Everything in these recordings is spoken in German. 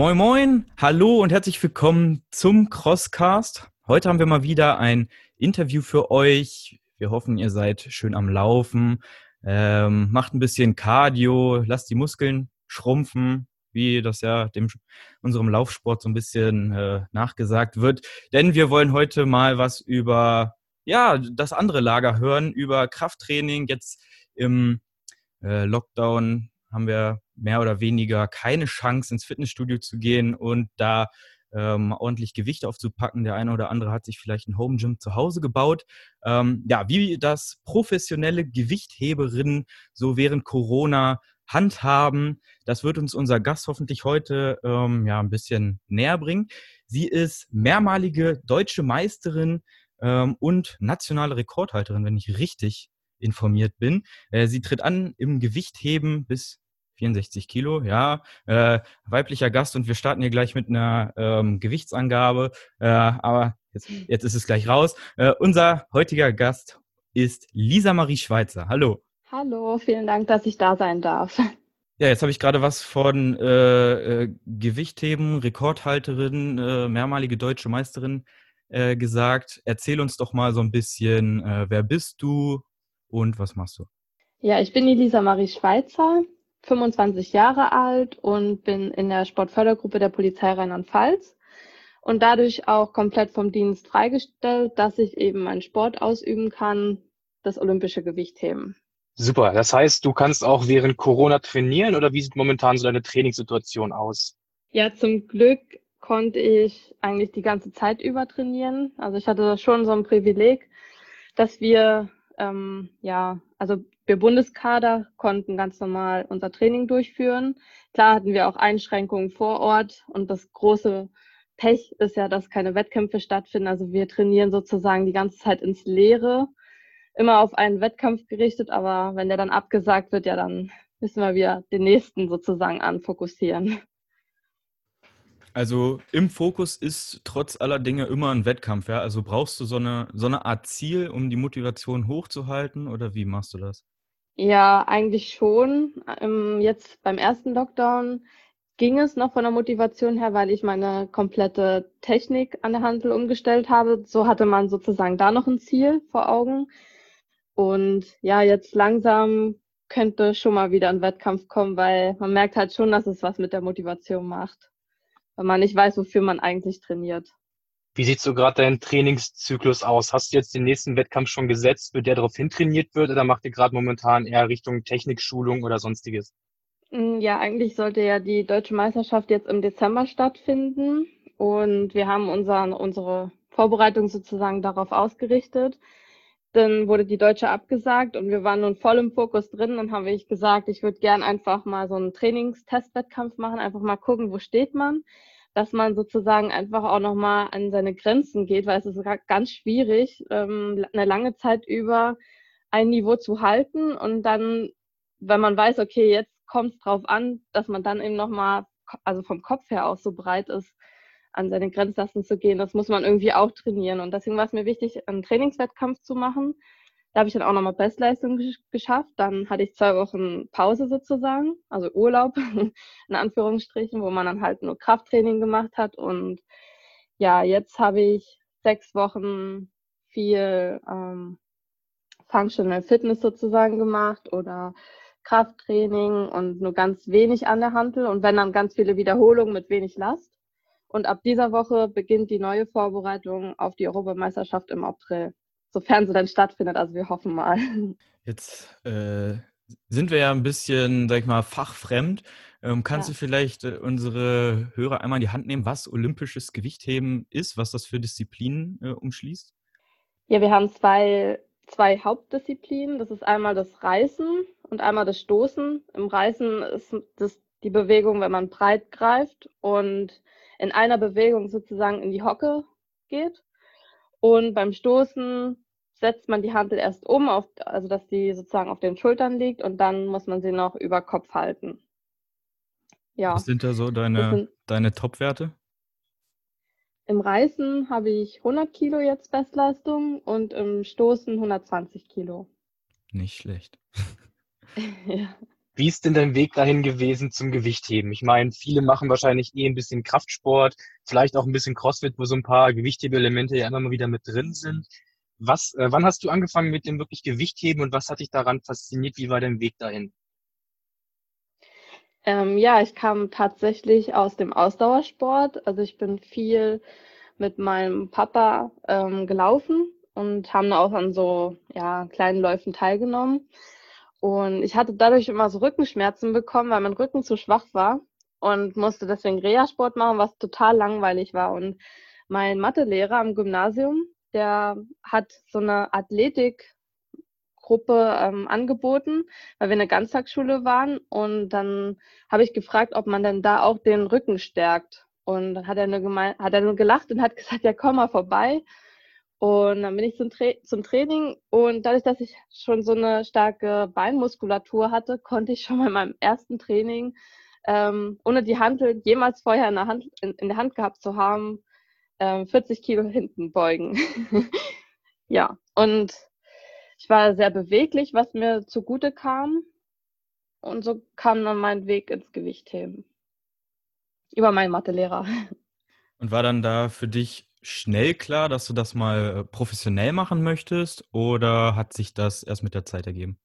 Moin Moin, hallo und herzlich willkommen zum Crosscast. Heute haben wir mal wieder ein Interview für euch. Wir hoffen, ihr seid schön am Laufen, macht ein bisschen Cardio, lasst die Muskeln schrumpfen, wie das ja unserem Laufsport so ein bisschen nachgesagt wird. Denn wir wollen heute mal was über das andere Lager hören, über Krafttraining. Jetzt im Lockdown haben wir mehr oder weniger keine Chance, ins Fitnessstudio zu gehen und da ordentlich Gewichte aufzupacken. Der eine oder andere hat sich vielleicht ein Home Gym zu Hause gebaut. Wie das professionelle Gewichtheberinnen so während Corona handhaben, das wird uns unser Gast hoffentlich heute ein bisschen näher bringen. Sie ist mehrmalige deutsche Meisterin und nationale Rekordhalterin, wenn ich richtig informiert bin. Sie tritt an im Gewichtheben bis 64 Kilo, weiblicher Gast und wir starten hier gleich mit einer Gewichtsangabe, aber jetzt ist es gleich raus. Unser heutiger Gast ist Lisa-Marie Schweitzer. Hallo. Hallo, vielen Dank, dass ich da sein darf. Ja, jetzt habe ich gerade was von Gewichtheben, Rekordhalterin, mehrmalige deutsche Meisterin gesagt. Erzähl uns doch mal so ein bisschen, wer bist du und was machst du? Ja, ich bin die Lisa-Marie Schweitzer, 25 Jahre alt und bin in der Sportfördergruppe der Polizei Rheinland-Pfalz und dadurch auch komplett vom Dienst freigestellt, dass ich eben meinen Sport ausüben kann, das olympische Gewichtheben. Super, das heißt, du kannst auch während Corona trainieren oder wie sieht momentan so deine Trainingssituation aus? Ja, zum Glück konnte ich eigentlich die ganze Zeit über trainieren. Also ich hatte schon so ein Privileg, dass wir Bundeskader konnten ganz normal unser Training durchführen. Klar hatten wir auch Einschränkungen vor Ort und das große Pech ist ja, dass keine Wettkämpfe stattfinden. Also wir trainieren sozusagen die ganze Zeit ins Leere, immer auf einen Wettkampf gerichtet, aber wenn der dann abgesagt wird, ja, dann müssen wir wieder den nächsten sozusagen anfokussieren. Also im Fokus ist trotz aller Dinge immer ein Wettkampf, ja? Also brauchst du so eine Art Ziel, um die Motivation hochzuhalten oder wie machst du das? Ja, eigentlich schon. Jetzt beim ersten Lockdown ging es noch von der Motivation her, weil ich meine komplette Technik an der Handel umgestellt habe. So hatte man sozusagen da noch ein Ziel vor Augen. Und ja, jetzt langsam könnte schon mal wieder ein Wettkampf kommen, weil man merkt halt schon, dass es was mit der Motivation macht, weil man nicht weiß, wofür man eigentlich trainiert. Wie sieht so gerade dein Trainingszyklus aus? Hast du jetzt den nächsten Wettkampf schon gesetzt, wird der darauf hintrainiert wird oder macht ihr gerade momentan eher Richtung Technikschulung oder Sonstiges? Ja, eigentlich sollte ja die Deutsche Meisterschaft jetzt im Dezember stattfinden und wir haben unsere Vorbereitung sozusagen darauf ausgerichtet. Dann wurde die Deutsche abgesagt und wir waren nun voll im Fokus drin. Dann habe ich gesagt, ich würde gern einfach mal so einen Trainingstestwettkampf machen, einfach mal gucken, wo steht man, dass man sozusagen einfach auch nochmal an seine Grenzen geht, weil es ist ganz schwierig, eine lange Zeit über ein Niveau zu halten und dann, wenn man weiß, okay, jetzt kommt es drauf an, dass man dann eben nochmal, also vom Kopf her auch so breit ist, an seine Grenzlasten zu gehen, das muss man irgendwie auch trainieren. Und deswegen war es mir wichtig, einen Trainingswettkampf zu machen. Da habe ich dann auch nochmal Bestleistung geschafft. Dann hatte ich 2 Wochen Pause sozusagen, also Urlaub in Anführungsstrichen, wo man dann halt nur Krafttraining gemacht hat. Und ja, jetzt habe ich 6 Wochen viel Functional Fitness sozusagen gemacht oder Krafttraining und nur ganz wenig an der Hantel und wenn dann ganz viele Wiederholungen mit wenig Last. Und ab dieser Woche beginnt die neue Vorbereitung auf die Europameisterschaft im April, sofern sie dann stattfindet. Also wir hoffen mal. Jetzt sind wir ja ein bisschen, sag ich mal, fachfremd. Kannst du vielleicht unsere Hörer einmal in die Hand nehmen, was olympisches Gewichtheben ist, was das für Disziplinen umschließt? Ja, wir haben zwei Hauptdisziplinen. Das ist einmal das Reißen und einmal das Stoßen. Im Reißen ist das die Bewegung, wenn man breit greift und in einer Bewegung sozusagen in die Hocke geht. Und beim Stoßen setzt man die Hantel erst um, also dass die sozusagen auf den Schultern liegt und dann muss man sie noch über Kopf halten. Ja. Was sind da so deine Top-Werte? Im Reißen habe ich 100 Kilo jetzt Bestleistung und im Stoßen 120 Kilo. Nicht schlecht. Ja. Wie ist denn dein Weg dahin gewesen zum Gewichtheben? Ich meine, viele machen wahrscheinlich ein bisschen Kraftsport, vielleicht auch ein bisschen Crossfit, wo so ein paar Gewichthebeelemente ja immer mal wieder mit drin sind. Wann hast du angefangen mit dem wirklich Gewichtheben und was hat dich daran fasziniert? Wie war dein Weg dahin? Ich kam tatsächlich aus dem Ausdauersport. Also ich bin viel mit meinem Papa gelaufen und haben auch an so kleinen Läufen teilgenommen. Und ich hatte dadurch immer so Rückenschmerzen bekommen, weil mein Rücken zu schwach war und musste deswegen Reha-Sport machen, was total langweilig war. Und mein Mathelehrer am Gymnasium, der hat so eine Athletikgruppe angeboten, weil wir eine Ganztagsschule waren. Und dann habe ich gefragt, ob man denn da auch den Rücken stärkt. Und dann hat er nur gelacht und hat gesagt, ja, komm mal vorbei. Und dann bin ich zum Training und dadurch, dass ich schon so eine starke Beinmuskulatur hatte, konnte ich schon bei meinem ersten Training, ohne die Hantel jemals vorher in der Hand gehabt zu haben, 40 Kilo hinten beugen. Ja, und ich war sehr beweglich, was mir zugute kam. Und so kam dann mein Weg ins Gewichtheben. Über meinen Mathelehrer. Und war dann da für dich schnell klar, dass du das mal professionell machen möchtest, oder hat sich das erst mit der Zeit ergeben?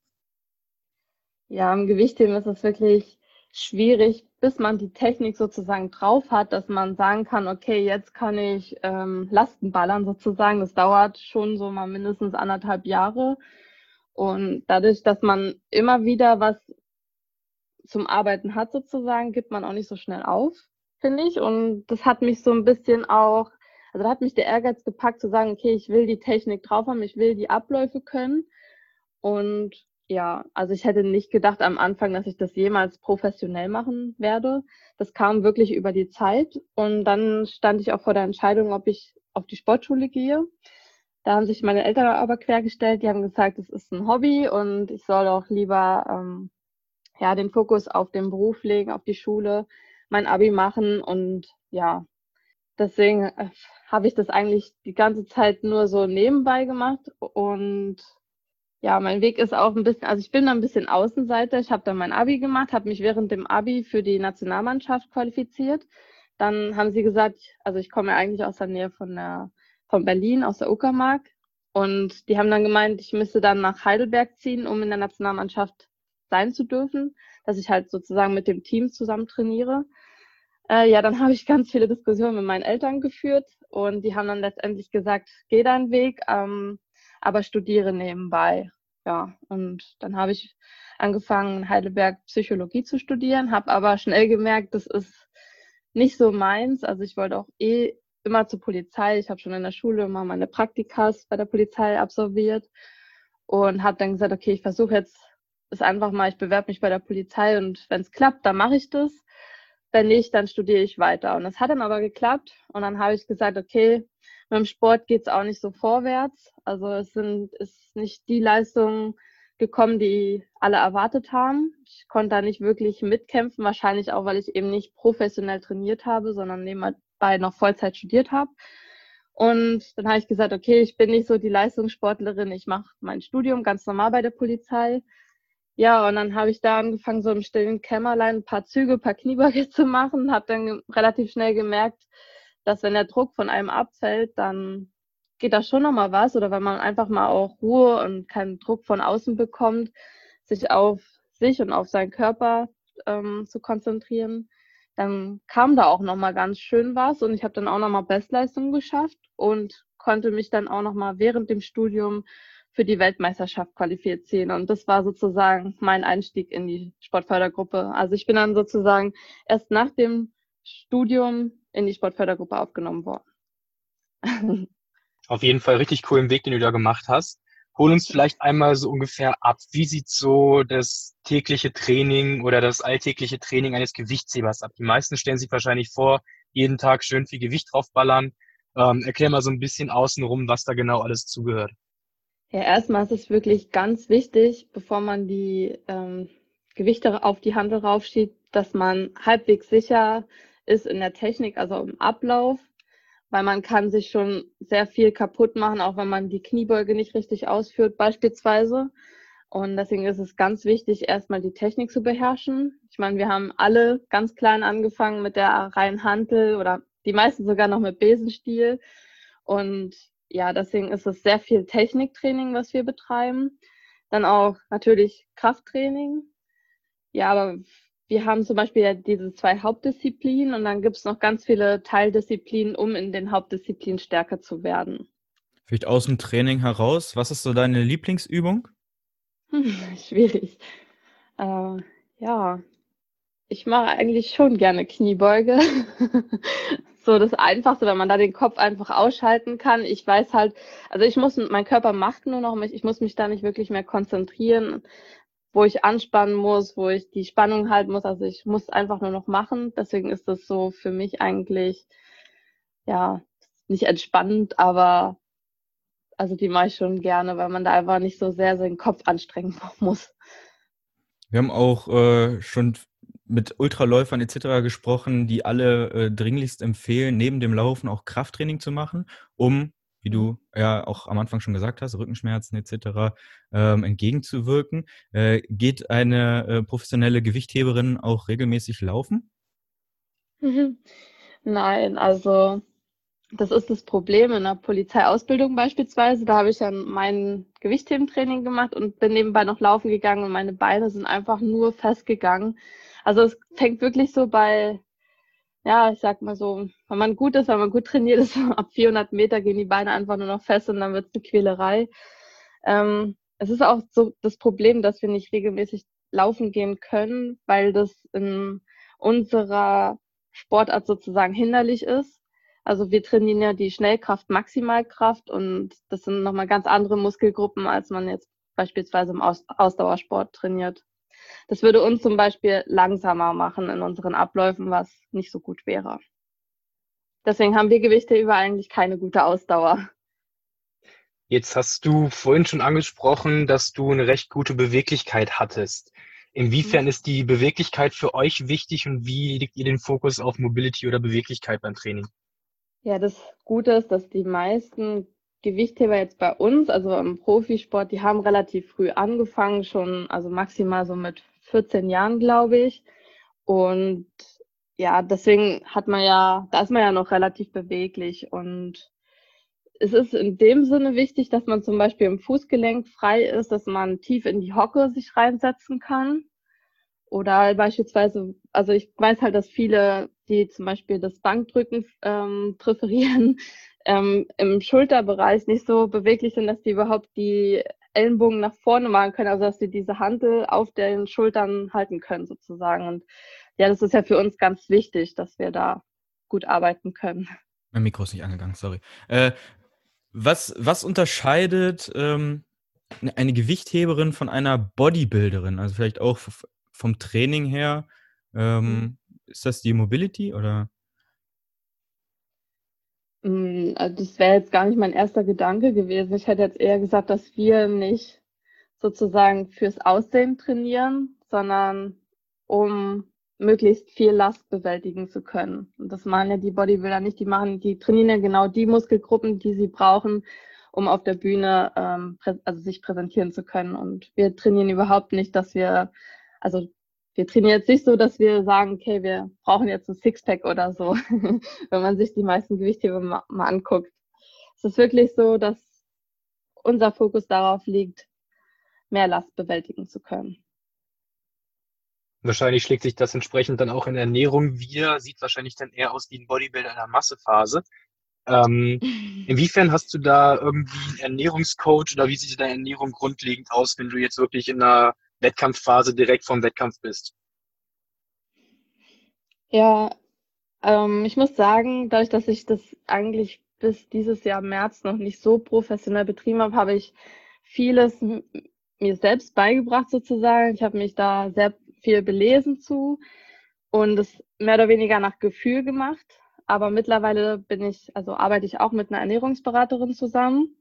Ja, im Gewichtheben ist es wirklich schwierig, bis man die Technik sozusagen drauf hat, dass man sagen kann, okay, jetzt kann ich Lasten ballern sozusagen. Das dauert schon so mal mindestens 1,5 Jahre. Und dadurch, dass man immer wieder was zum Arbeiten hat sozusagen, gibt man auch nicht so schnell auf, finde ich. Und das hat mich so ein bisschen auch, also da hat mich der Ehrgeiz gepackt zu sagen, okay, ich will die Technik drauf haben, ich will die Abläufe können. Und ja, also ich hätte nicht gedacht am Anfang, dass ich das jemals professionell machen werde. Das kam wirklich über die Zeit. Und dann stand ich auch vor der Entscheidung, ob ich auf die Sportschule gehe. Da haben sich meine Eltern aber quergestellt. Die haben gesagt, es ist ein Hobby und ich soll auch lieber den Fokus auf den Beruf legen, auf die Schule, mein Abi machen. Und ja, deswegen habe ich das eigentlich die ganze Zeit nur so nebenbei gemacht. Und ja, mein Weg ist auch ein bisschen, also ich bin da ein bisschen Außenseiter. Ich habe dann mein Abi gemacht, habe mich während dem Abi für die Nationalmannschaft qualifiziert. Dann haben sie gesagt, also ich komme ja eigentlich aus der Nähe von Berlin, aus der Uckermark. Und die haben dann gemeint, ich müsste dann nach Heidelberg ziehen, um in der Nationalmannschaft sein zu dürfen, dass ich halt sozusagen mit dem Team zusammen trainiere. Dann habe ich ganz viele Diskussionen mit meinen Eltern geführt und die haben dann letztendlich gesagt, geh deinen Weg, aber studiere nebenbei. Ja, und dann habe ich angefangen, in Heidelberg Psychologie zu studieren, habe aber schnell gemerkt, das ist nicht so meins. Also ich wollte auch immer zur Polizei. Ich habe schon in der Schule immer meine Praktikas bei der Polizei absolviert und habe dann gesagt, okay, ich versuche jetzt ist einfach mal, ich bewerbe mich bei der Polizei und wenn es klappt, dann mache ich das. Wenn nicht, dann studiere ich weiter. Und das hat dann aber geklappt. Und dann habe ich gesagt, okay, mit dem Sport geht es auch nicht so vorwärts. Also es ist nicht die Leistung gekommen, die alle erwartet haben. Ich konnte da nicht wirklich mitkämpfen, wahrscheinlich auch, weil ich eben nicht professionell trainiert habe, sondern nebenbei noch Vollzeit studiert habe. Und dann habe ich gesagt, okay, ich bin nicht so die Leistungssportlerin. Ich mache mein Studium ganz normal bei der Polizei. Ja, und dann habe ich da angefangen, so im stillen Kämmerlein ein paar Züge, ein paar Kniebeuge zu machen. Habe dann relativ schnell gemerkt, dass wenn der Druck von einem abfällt, dann geht da schon nochmal was. Oder wenn man einfach mal auch Ruhe und keinen Druck von außen bekommt, sich auf sich und auf seinen Körper zu konzentrieren, dann kam da auch nochmal ganz schön was. Und ich habe dann auch nochmal Bestleistungen geschafft und konnte mich dann auch nochmal während dem Studium für die Weltmeisterschaft qualifizieren. Und das war sozusagen mein Einstieg in die Sportfördergruppe. Also ich bin dann sozusagen erst nach dem Studium in die Sportfördergruppe aufgenommen worden. Auf jeden Fall richtig cool im Weg, den du da gemacht hast. Hol uns vielleicht einmal so ungefähr ab. Wie sieht so das tägliche Training oder das alltägliche Training eines Gewichthebers ab? Die meisten stellen sich wahrscheinlich vor, jeden Tag schön viel Gewicht draufballern. Erklär mal so ein bisschen außenrum, was da genau alles zugehört. Ja, erstmal ist es wirklich ganz wichtig, bevor man die Gewichte auf die Hantel raufschiebt, dass man halbwegs sicher ist in der Technik, also im Ablauf, weil man kann sich schon sehr viel kaputt machen, auch wenn man die Kniebeuge nicht richtig ausführt beispielsweise. Und deswegen ist es ganz wichtig, erstmal die Technik zu beherrschen. Ich meine, wir haben alle ganz klein angefangen mit der reinen Hantel oder die meisten sogar noch mit Besenstiel. Und ja, deswegen ist es sehr viel Techniktraining, was wir betreiben. Dann auch natürlich Krafttraining. Ja, aber wir haben zum Beispiel ja diese 2 Hauptdisziplinen und dann gibt es noch ganz viele Teildisziplinen, um in den Hauptdisziplinen stärker zu werden. Vielleicht aus dem Training heraus, was ist so deine Lieblingsübung? Schwierig. Ja, ich mache eigentlich schon gerne Kniebeuge. So das Einfachste, wenn man da den Kopf einfach ausschalten kann. Ich weiß halt, also mein Körper macht nur noch, ich muss mich da nicht wirklich mehr konzentrieren, wo ich anspannen muss, wo ich die Spannung halten muss. Also ich muss einfach nur noch machen. Deswegen ist das so für mich eigentlich, ja, nicht entspannend, aber also die mache ich schon gerne, weil man da einfach nicht so sehr seinen Kopf anstrengen muss. Wir haben auch schon mit Ultraläufern etc. gesprochen, die alle dringlichst empfehlen, neben dem Laufen auch Krafttraining zu machen, um, wie du ja auch am Anfang schon gesagt hast, Rückenschmerzen etc. Entgegenzuwirken. Geht eine professionelle Gewichtheberin auch regelmäßig laufen? Nein, also das ist das Problem in der Polizeiausbildung beispielsweise. Da habe ich ja mein Gewichthebentraining gemacht und bin nebenbei noch laufen gegangen und meine Beine sind einfach nur festgegangen. Also es fängt wirklich so bei, ja, ich sag mal so, wenn man gut trainiert ist, ab 400 Meter gehen die Beine einfach nur noch fest und dann wird es eine Quälerei. Es ist auch so das Problem, dass wir nicht regelmäßig laufen gehen können, weil das in unserer Sportart sozusagen hinderlich ist. Also wir trainieren ja die Schnellkraft, Maximalkraft und das sind nochmal ganz andere Muskelgruppen, als man jetzt beispielsweise im Ausdauersport trainiert. Das würde uns zum Beispiel langsamer machen in unseren Abläufen, was nicht so gut wäre. Deswegen haben wir Gewichtheber eigentlich keine gute Ausdauer. Jetzt hast du vorhin schon angesprochen, dass du eine recht gute Beweglichkeit hattest. Inwiefern ist die Beweglichkeit für euch wichtig und wie legt ihr den Fokus auf Mobility oder Beweglichkeit beim Training? Ja, das Gute ist, dass die meisten Gewichtheber jetzt bei uns, also im Profisport, die haben relativ früh angefangen, schon also maximal so mit 14 Jahren, glaube ich. Und ja, deswegen da ist man ja noch relativ beweglich. Und es ist in dem Sinne wichtig, dass man zum Beispiel im Fußgelenk frei ist, dass man tief in die Hocke sich reinsetzen kann. Oder beispielsweise, also ich weiß halt, dass viele, die zum Beispiel das Bankdrücken präferieren, im Schulterbereich nicht so beweglich sind, dass die überhaupt die Ellenbogen nach vorne machen können, also dass sie diese Hantel auf den Schultern halten können sozusagen. Und ja, das ist ja für uns ganz wichtig, dass wir da gut arbeiten können. Mein Mikro ist nicht angegangen, sorry. Was unterscheidet eine Gewichtheberin von einer Bodybuilderin? Also vielleicht auch vom Training her, ist das die Mobility oder? Also das wäre jetzt gar nicht mein erster Gedanke gewesen. Ich hätte jetzt eher gesagt, dass wir nicht sozusagen fürs Aussehen trainieren, sondern um möglichst viel Last bewältigen zu können. Und das machen ja die Bodybuilder nicht. Die trainieren ja genau die Muskelgruppen, die sie brauchen, um auf der Bühne sich präsentieren zu können. Und wir trainieren überhaupt nicht, wir trainieren jetzt nicht so, dass wir sagen, okay, wir brauchen jetzt ein Sixpack oder so, wenn man sich die meisten Gewichtheber mal anguckt. Es ist wirklich so, dass unser Fokus darauf liegt, mehr Last bewältigen zu können. Wahrscheinlich schlägt sich das entsprechend dann auch in Ernährung wieder, sieht wahrscheinlich dann eher aus wie ein Bodybuilder in der Massephase. Inwiefern hast du da irgendwie einen Ernährungscoach oder wie sieht deine Ernährung grundlegend aus, wenn du jetzt wirklich in einer Wettkampfphase direkt vom Wettkampf bist? Ja, ich muss sagen, dadurch, dass ich das eigentlich bis dieses Jahr März noch nicht so professionell betrieben habe, habe ich vieles mir selbst beigebracht sozusagen. Ich habe mich da sehr viel belesen zu und es mehr oder weniger nach Gefühl gemacht. Aber mittlerweile arbeite ich auch mit einer Ernährungsberaterin zusammen,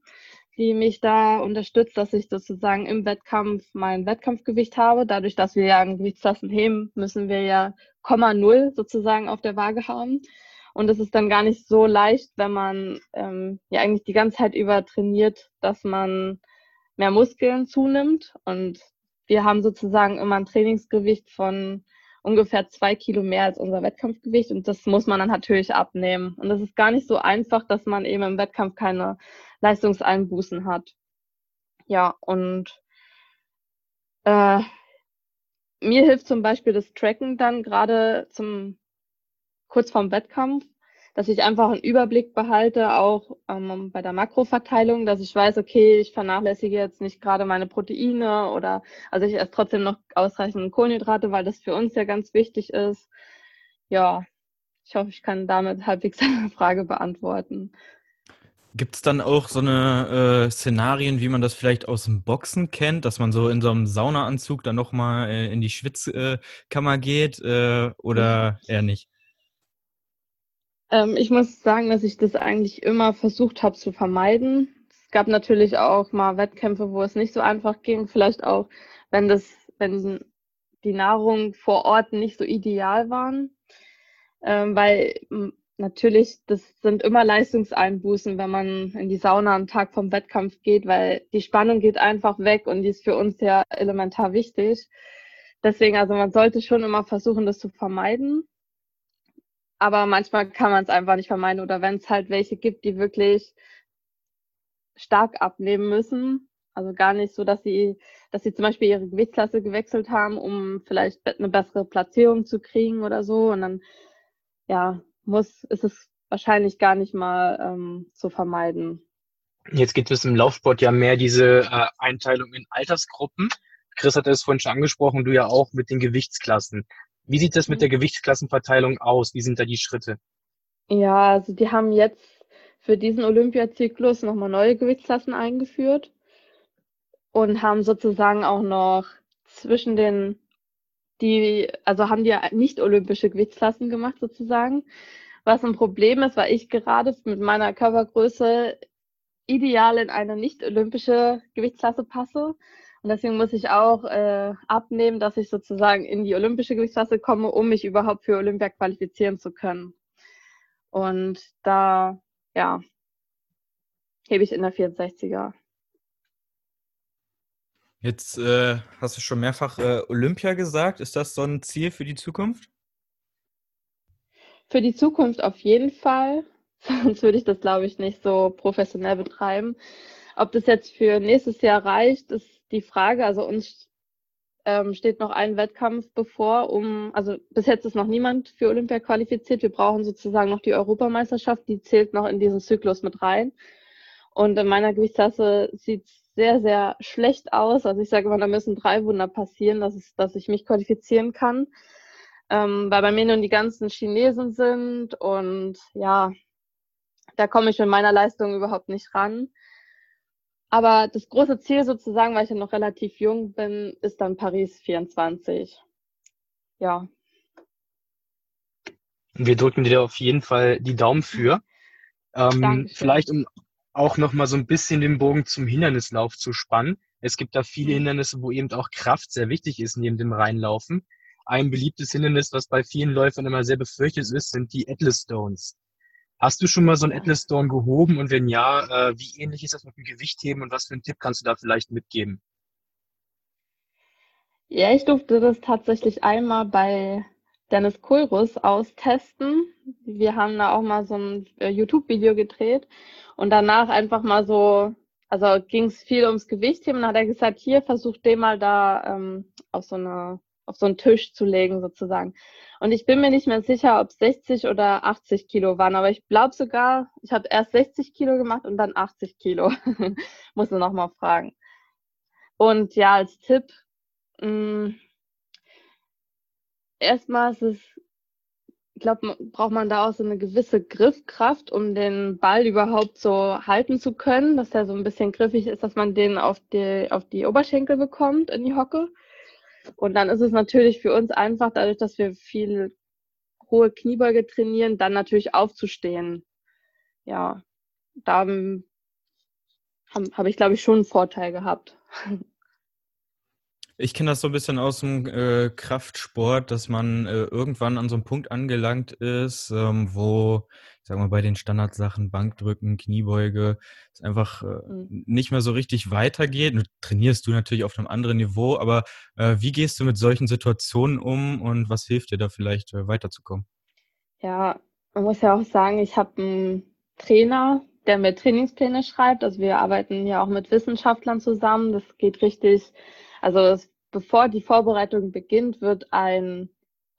die mich da unterstützt, dass ich sozusagen im Wettkampf mein Wettkampfgewicht habe. Dadurch, dass wir ja an Gewichtsklassen heben, müssen wir ja 0,0 sozusagen auf der Waage haben. Und das ist dann gar nicht so leicht, wenn man ja eigentlich die ganze Zeit über trainiert, dass man mehr Muskeln zunimmt. Und wir haben sozusagen immer ein Trainingsgewicht von ungefähr 2 Kilo mehr als unser Wettkampfgewicht. Und das muss man dann natürlich abnehmen. Und das ist gar nicht so einfach, dass man eben im Wettkampf keine Leistungseinbußen hat. Ja, und mir hilft zum Beispiel das Tracken dann gerade kurz vorm Wettkampf, dass ich einfach einen Überblick behalte, auch bei der Makroverteilung, dass ich weiß, okay, ich vernachlässige jetzt nicht gerade meine Proteine oder also ich esse trotzdem noch ausreichend Kohlenhydrate, weil das für uns ja ganz wichtig ist. Ja, ich hoffe, ich kann damit halbwegs eine Frage beantworten. Gibt es dann auch so eine Szenarien, wie man das vielleicht aus dem Boxen kennt, dass man so in so einem Saunaanzug dann nochmal in die Schwitzkammer geht oder eher nicht? Ich muss sagen, dass ich das eigentlich immer versucht habe zu vermeiden. Es gab natürlich auch mal Wettkämpfe, wo es nicht so einfach ging. Vielleicht auch, wenn die Nahrung vor Ort nicht so ideal waren. Weil natürlich, das sind immer Leistungseinbußen, wenn man in die Sauna am Tag vom Wettkampf geht, weil die Spannung geht einfach weg und die ist für uns ja elementar wichtig. Deswegen, also man sollte schon immer versuchen, das zu vermeiden. Aber manchmal kann man es einfach nicht vermeiden. Oder wenn es halt welche gibt, die wirklich stark abnehmen müssen. Also gar nicht so, dass sie zum Beispiel ihre Gewichtsklasse gewechselt haben, um vielleicht eine bessere Platzierung zu kriegen oder so. Und dann, ja, ist es wahrscheinlich gar nicht mal zu vermeiden. Jetzt gibt es im Laufsport ja mehr diese Einteilung in Altersgruppen. Chris hat es vorhin schon angesprochen, du ja auch mit den Gewichtsklassen. Wie sieht das mit der Gewichtsklassenverteilung aus? Wie sind da die Schritte? Ja, also die haben jetzt für diesen Olympiazyklus nochmal neue Gewichtsklassen eingeführt und haben sozusagen auch noch zwischen also haben die nicht olympische Gewichtsklassen gemacht sozusagen. Was ein Problem ist, weil ich gerade mit meiner Körpergröße ideal in eine nicht olympische Gewichtsklasse passe. Und deswegen muss ich auch abnehmen, dass ich sozusagen in die olympische Gewichtsklasse komme, um mich überhaupt für Olympia qualifizieren zu können. Und da, ja, hebe ich in der 64er. Jetzt hast du schon mehrfach Olympia gesagt. Ist das so ein Ziel für die Zukunft? Für die Zukunft auf jeden Fall. Sonst würde ich das, glaube ich, nicht so professionell betreiben. Ob das jetzt für nächstes Jahr reicht, ist die Frage. Also uns steht noch ein Wettkampf bevor, also bis jetzt ist noch niemand für Olympia qualifiziert. Wir brauchen sozusagen noch die Europameisterschaft, die zählt noch in diesen Zyklus mit rein. Und in meiner Gewichtsklasse sieht es sehr, sehr schlecht aus. Also ich sage immer, da müssen 3 Wunder passieren, dass ich mich qualifizieren kann. Weil bei mir nun die ganzen Chinesen sind und ja, da komme ich mit meiner Leistung überhaupt nicht ran. Aber das große Ziel sozusagen, weil ich ja noch relativ jung bin, ist dann Paris 24. Ja. Wir drücken dir auf jeden Fall die Daumen für. Vielleicht, um auch nochmal so ein bisschen den Bogen zum Hindernislauf zu spannen. Es gibt da viele Hindernisse, wo eben auch Kraft sehr wichtig ist neben dem Reinlaufen. Ein beliebtes Hindernis, was bei vielen Läufern immer sehr befürchtet ist, sind die Atlas Stones. Hast du schon mal so einen Atlas Stone gehoben und wenn ja, wie ähnlich ist das mit dem Gewichtheben und was für einen Tipp kannst du da vielleicht mitgeben? Ja, ich durfte das tatsächlich einmal bei Dennis Kohlruss austesten. Wir haben da auch mal so ein YouTube-Video gedreht und danach einfach mal so, also ging es viel ums Gewichtheben und dann hat er gesagt, hier versuch den mal da auf so einen Tisch zu legen sozusagen. Und ich bin mir nicht mehr sicher, ob es 60 oder 80 Kilo waren, aber ich glaube sogar, ich habe erst 60 Kilo gemacht und dann 80 Kilo. Muss man nochmal fragen. Und ja, als Tipp, erstmal ist es, ich glaube, braucht man da auch so eine gewisse Griffkraft, um den Ball überhaupt so halten zu können, dass der so ein bisschen griffig ist, dass man den auf die Oberschenkel bekommt, in die Hocke. Und dann ist es natürlich für uns einfach, dadurch, dass wir viel hohe Kniebeuge trainieren, dann natürlich aufzustehen. Ja, da habe ich, glaube ich, schon einen Vorteil gehabt. Ich kenne das so ein bisschen aus dem Kraftsport, dass man irgendwann an so einem Punkt angelangt ist, wo, ich sag mal, bei den Standardsachen, Bankdrücken, Kniebeuge, es einfach nicht mehr so richtig weitergeht. Du trainierst du natürlich auf einem anderen Niveau, aber wie gehst du mit solchen Situationen um und was hilft dir da vielleicht weiterzukommen? Ja, man muss ja auch sagen, ich habe einen Trainer, der mir Trainingspläne schreibt. Also wir arbeiten ja auch mit Wissenschaftlern zusammen. Das geht richtig. Also bevor die Vorbereitung beginnt, wird ein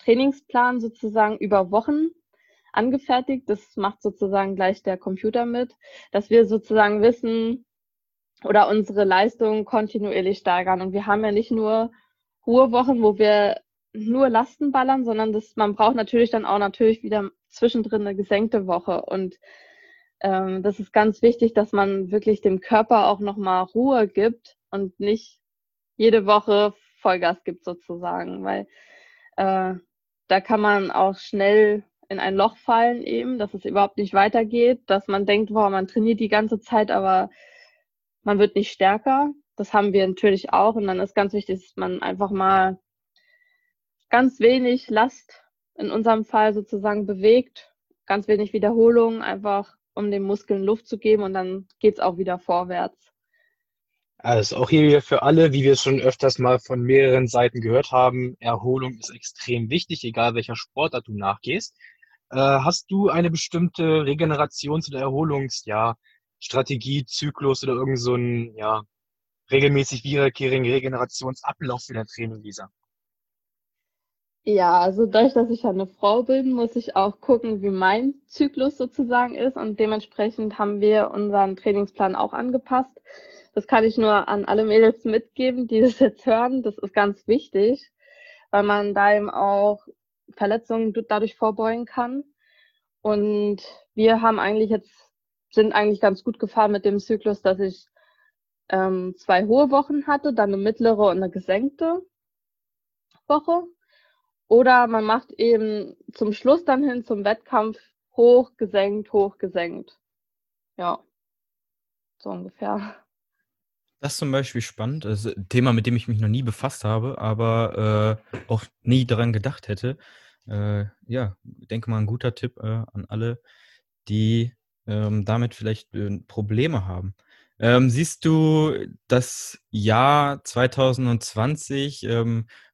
Trainingsplan sozusagen über Wochen angefertigt. Das macht sozusagen gleich der Computer mit, dass wir sozusagen wissen oder unsere Leistung kontinuierlich steigern. Und wir haben ja nicht nur Ruhewochen, wo wir nur Lasten ballern, sondern man braucht natürlich dann auch wieder zwischendrin eine gesenkte Woche. Und das ist ganz wichtig, dass man wirklich dem Körper auch nochmal Ruhe gibt und nicht jede Woche Vollgas gibt sozusagen, weil da kann man auch schnell in ein Loch fallen eben, dass es überhaupt nicht weitergeht, dass man denkt, boah, man trainiert die ganze Zeit, aber man wird nicht stärker. Das haben wir natürlich auch und dann ist ganz wichtig, dass man einfach mal ganz wenig Last in unserem Fall sozusagen bewegt, ganz wenig Wiederholungen, einfach um den Muskeln Luft zu geben und dann geht's auch wieder vorwärts. Also auch hier wieder für alle, wie wir es schon öfters mal von mehreren Seiten gehört haben, Erholung ist extrem wichtig, egal welcher Sportart du nachgehst. Hast du eine bestimmte Regenerations- oder Erholungsstrategie, Zyklus oder irgend so einen regelmäßig wiederkehrenden Regenerationsablauf für dein Training, Lisa? Ja, also dadurch, dass ich eine Frau bin, muss ich auch gucken, wie mein Zyklus sozusagen ist und dementsprechend haben wir unseren Trainingsplan auch angepasst. Das kann ich nur an alle Mädels mitgeben, die das jetzt hören. Das ist ganz wichtig, weil man da eben auch Verletzungen dadurch vorbeugen kann. Und wir haben eigentlich sind ganz gut gefahren mit dem Zyklus, dass ich 2 hohe Wochen hatte, dann eine mittlere und eine gesenkte Woche. Oder man macht eben zum Schluss dann hin zum Wettkampf hochgesenkt, hochgesenkt. Ja, so ungefähr. Das zum Beispiel spannend. Das ist ein Thema, mit dem ich mich noch nie befasst habe, aber auch nie daran gedacht hätte. Denke mal, ein guter Tipp an alle, die damit vielleicht Probleme haben. Siehst du das Jahr 2020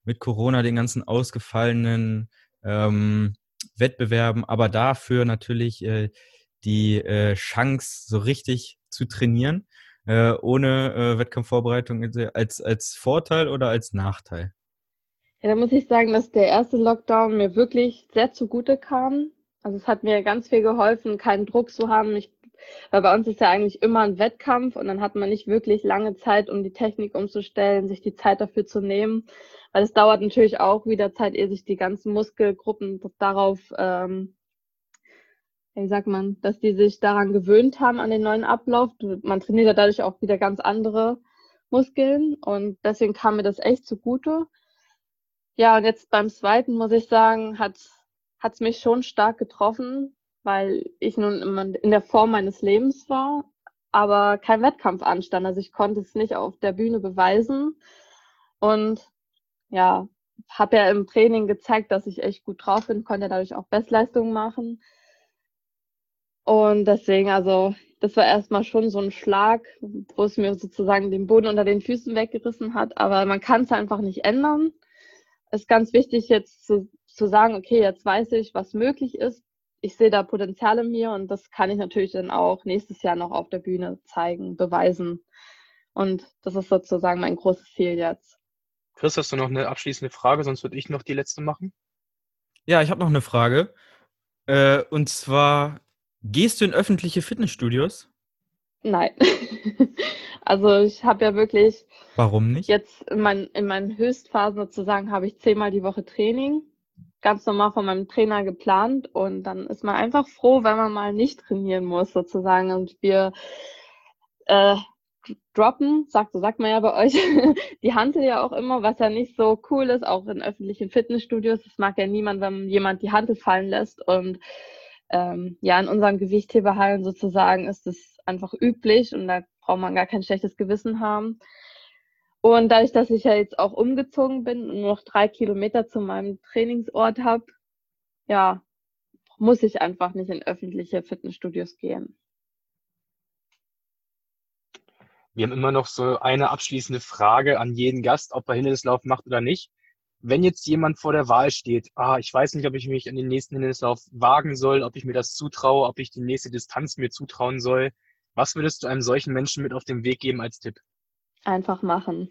mit Corona, den ganzen ausgefallenen Wettbewerben, aber dafür natürlich die Chance, so richtig zu trainieren, ohne Wettkampfvorbereitung als Vorteil oder als Nachteil? Ja, da muss ich sagen, dass der erste Lockdown mir wirklich sehr zugute kam. Also es hat mir ganz viel geholfen, keinen Druck zu haben. Weil bei uns ist ja eigentlich immer ein Wettkampf und dann hat man nicht wirklich lange Zeit, um die Technik umzustellen, sich die Zeit dafür zu nehmen. Weil es dauert natürlich auch wieder Zeit, ehe sich die ganzen Muskelgruppen darauf, dass die sich daran gewöhnt haben, an den neuen Ablauf. Man trainiert ja dadurch auch wieder ganz andere Muskeln und deswegen kam mir das echt zugute. Ja, und jetzt beim zweiten, muss ich sagen, hat's mich schon stark getroffen, weil ich nun immer in der Form meines Lebens war, aber kein Wettkampf anstand. Also ich konnte es nicht auf der Bühne beweisen und ja, habe ja im Training gezeigt, dass ich echt gut drauf bin, konnte dadurch auch Bestleistungen machen. Und deswegen, also das war erstmal schon so ein Schlag, wo es mir sozusagen den Boden unter den Füßen weggerissen hat, aber man kann es einfach nicht ändern. Es ist ganz wichtig jetzt zu sagen, okay, jetzt weiß ich, was möglich ist, ich sehe da Potenzial in mir und das kann ich natürlich dann auch nächstes Jahr noch auf der Bühne zeigen, beweisen. Und das ist sozusagen mein großes Ziel jetzt. Chris, hast du noch eine abschließende Frage, sonst würde ich noch die letzte machen? Ja, ich habe noch eine Frage und zwar: Gehst du in öffentliche Fitnessstudios? Nein. Also ich habe ja wirklich... Warum nicht? Jetzt in meinen Höchstphasen sozusagen habe ich 10-mal die Woche Training. Ganz normal von meinem Trainer geplant. Und dann ist man einfach froh, wenn man mal nicht trainieren muss sozusagen. Und wir droppen, sagt man ja bei euch, die Hantel ja auch immer, was ja nicht so cool ist, auch in öffentlichen Fitnessstudios. Das mag ja niemand, wenn jemand die Hantel fallen lässt. Und in unseren Gewichtheberhallen sozusagen ist das einfach üblich und da braucht man gar kein schlechtes Gewissen haben. Und dadurch, dass ich ja jetzt auch umgezogen bin und nur noch 3 Kilometer zu meinem Trainingsort habe, ja, muss ich einfach nicht in öffentliche Fitnessstudios gehen. Wir haben immer noch so eine abschließende Frage an jeden Gast, ob er Hindernislauf macht oder nicht. Wenn jetzt jemand vor der Wahl steht, ich weiß nicht, ob ich mich an den nächsten Hindernislauf wagen soll, ob ich mir das zutraue, ob ich die nächste Distanz mir zutrauen soll, was würdest du einem solchen Menschen mit auf den Weg geben als Tipp? Einfach machen.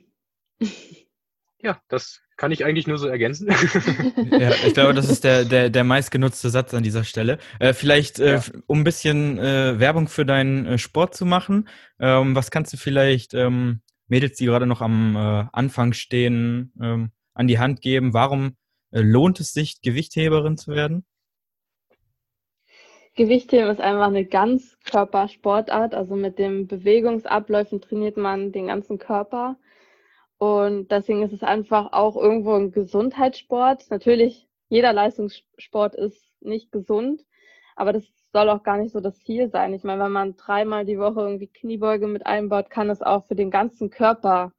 Ja, das kann ich eigentlich nur so ergänzen. Ja, ich glaube, das ist der meistgenutzte Satz an dieser Stelle. Um ein bisschen Werbung für deinen Sport zu machen, was kannst du vielleicht Mädels, die gerade noch am Anfang stehen, an die Hand geben? Warum lohnt es sich, Gewichtheberin zu werden? Gewichtheben ist einfach eine Ganzkörpersportart. Also mit den Bewegungsabläufen trainiert man den ganzen Körper. Und deswegen ist es einfach auch irgendwo ein Gesundheitssport. Natürlich, jeder Leistungssport ist nicht gesund, aber das soll auch gar nicht so das Ziel sein. Ich meine, wenn man 3-mal die Woche irgendwie Kniebeuge mit einbaut, kann es auch für den ganzen Körper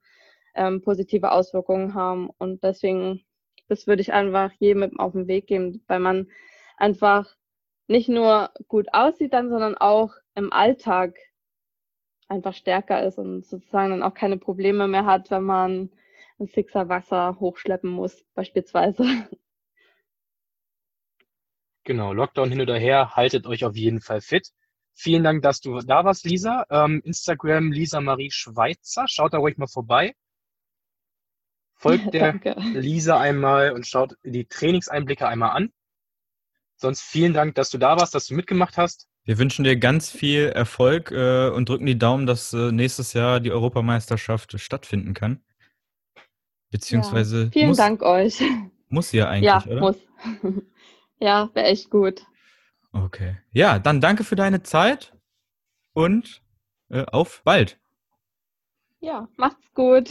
positive Auswirkungen haben. Und deswegen, das würde ich einfach jedem mit auf den Weg geben, weil man einfach nicht nur gut aussieht dann, sondern auch im Alltag einfach stärker ist und sozusagen dann auch keine Probleme mehr hat, wenn man ein Sixer Wasser hochschleppen muss, beispielsweise. Genau, Lockdown hin oder her, haltet euch auf jeden Fall fit. Vielen Dank, dass du da warst, Lisa. Instagram Lisa-Marie Schweitzer, schaut da ruhig mal vorbei. Folgt der Lisa einmal und schaut die Trainingseinblicke einmal an. Sonst vielen Dank, dass du da warst, dass du mitgemacht hast. Wir wünschen dir ganz viel Erfolg und drücken die Daumen, dass nächstes Jahr die Europameisterschaft stattfinden kann. Beziehungsweise. Ja, vielen Dank euch. Muss sie ja eigentlich, ja, oder? Ja, muss. Ja, wäre echt gut. Okay. Ja, dann danke für deine Zeit und auf bald. Ja, macht's gut.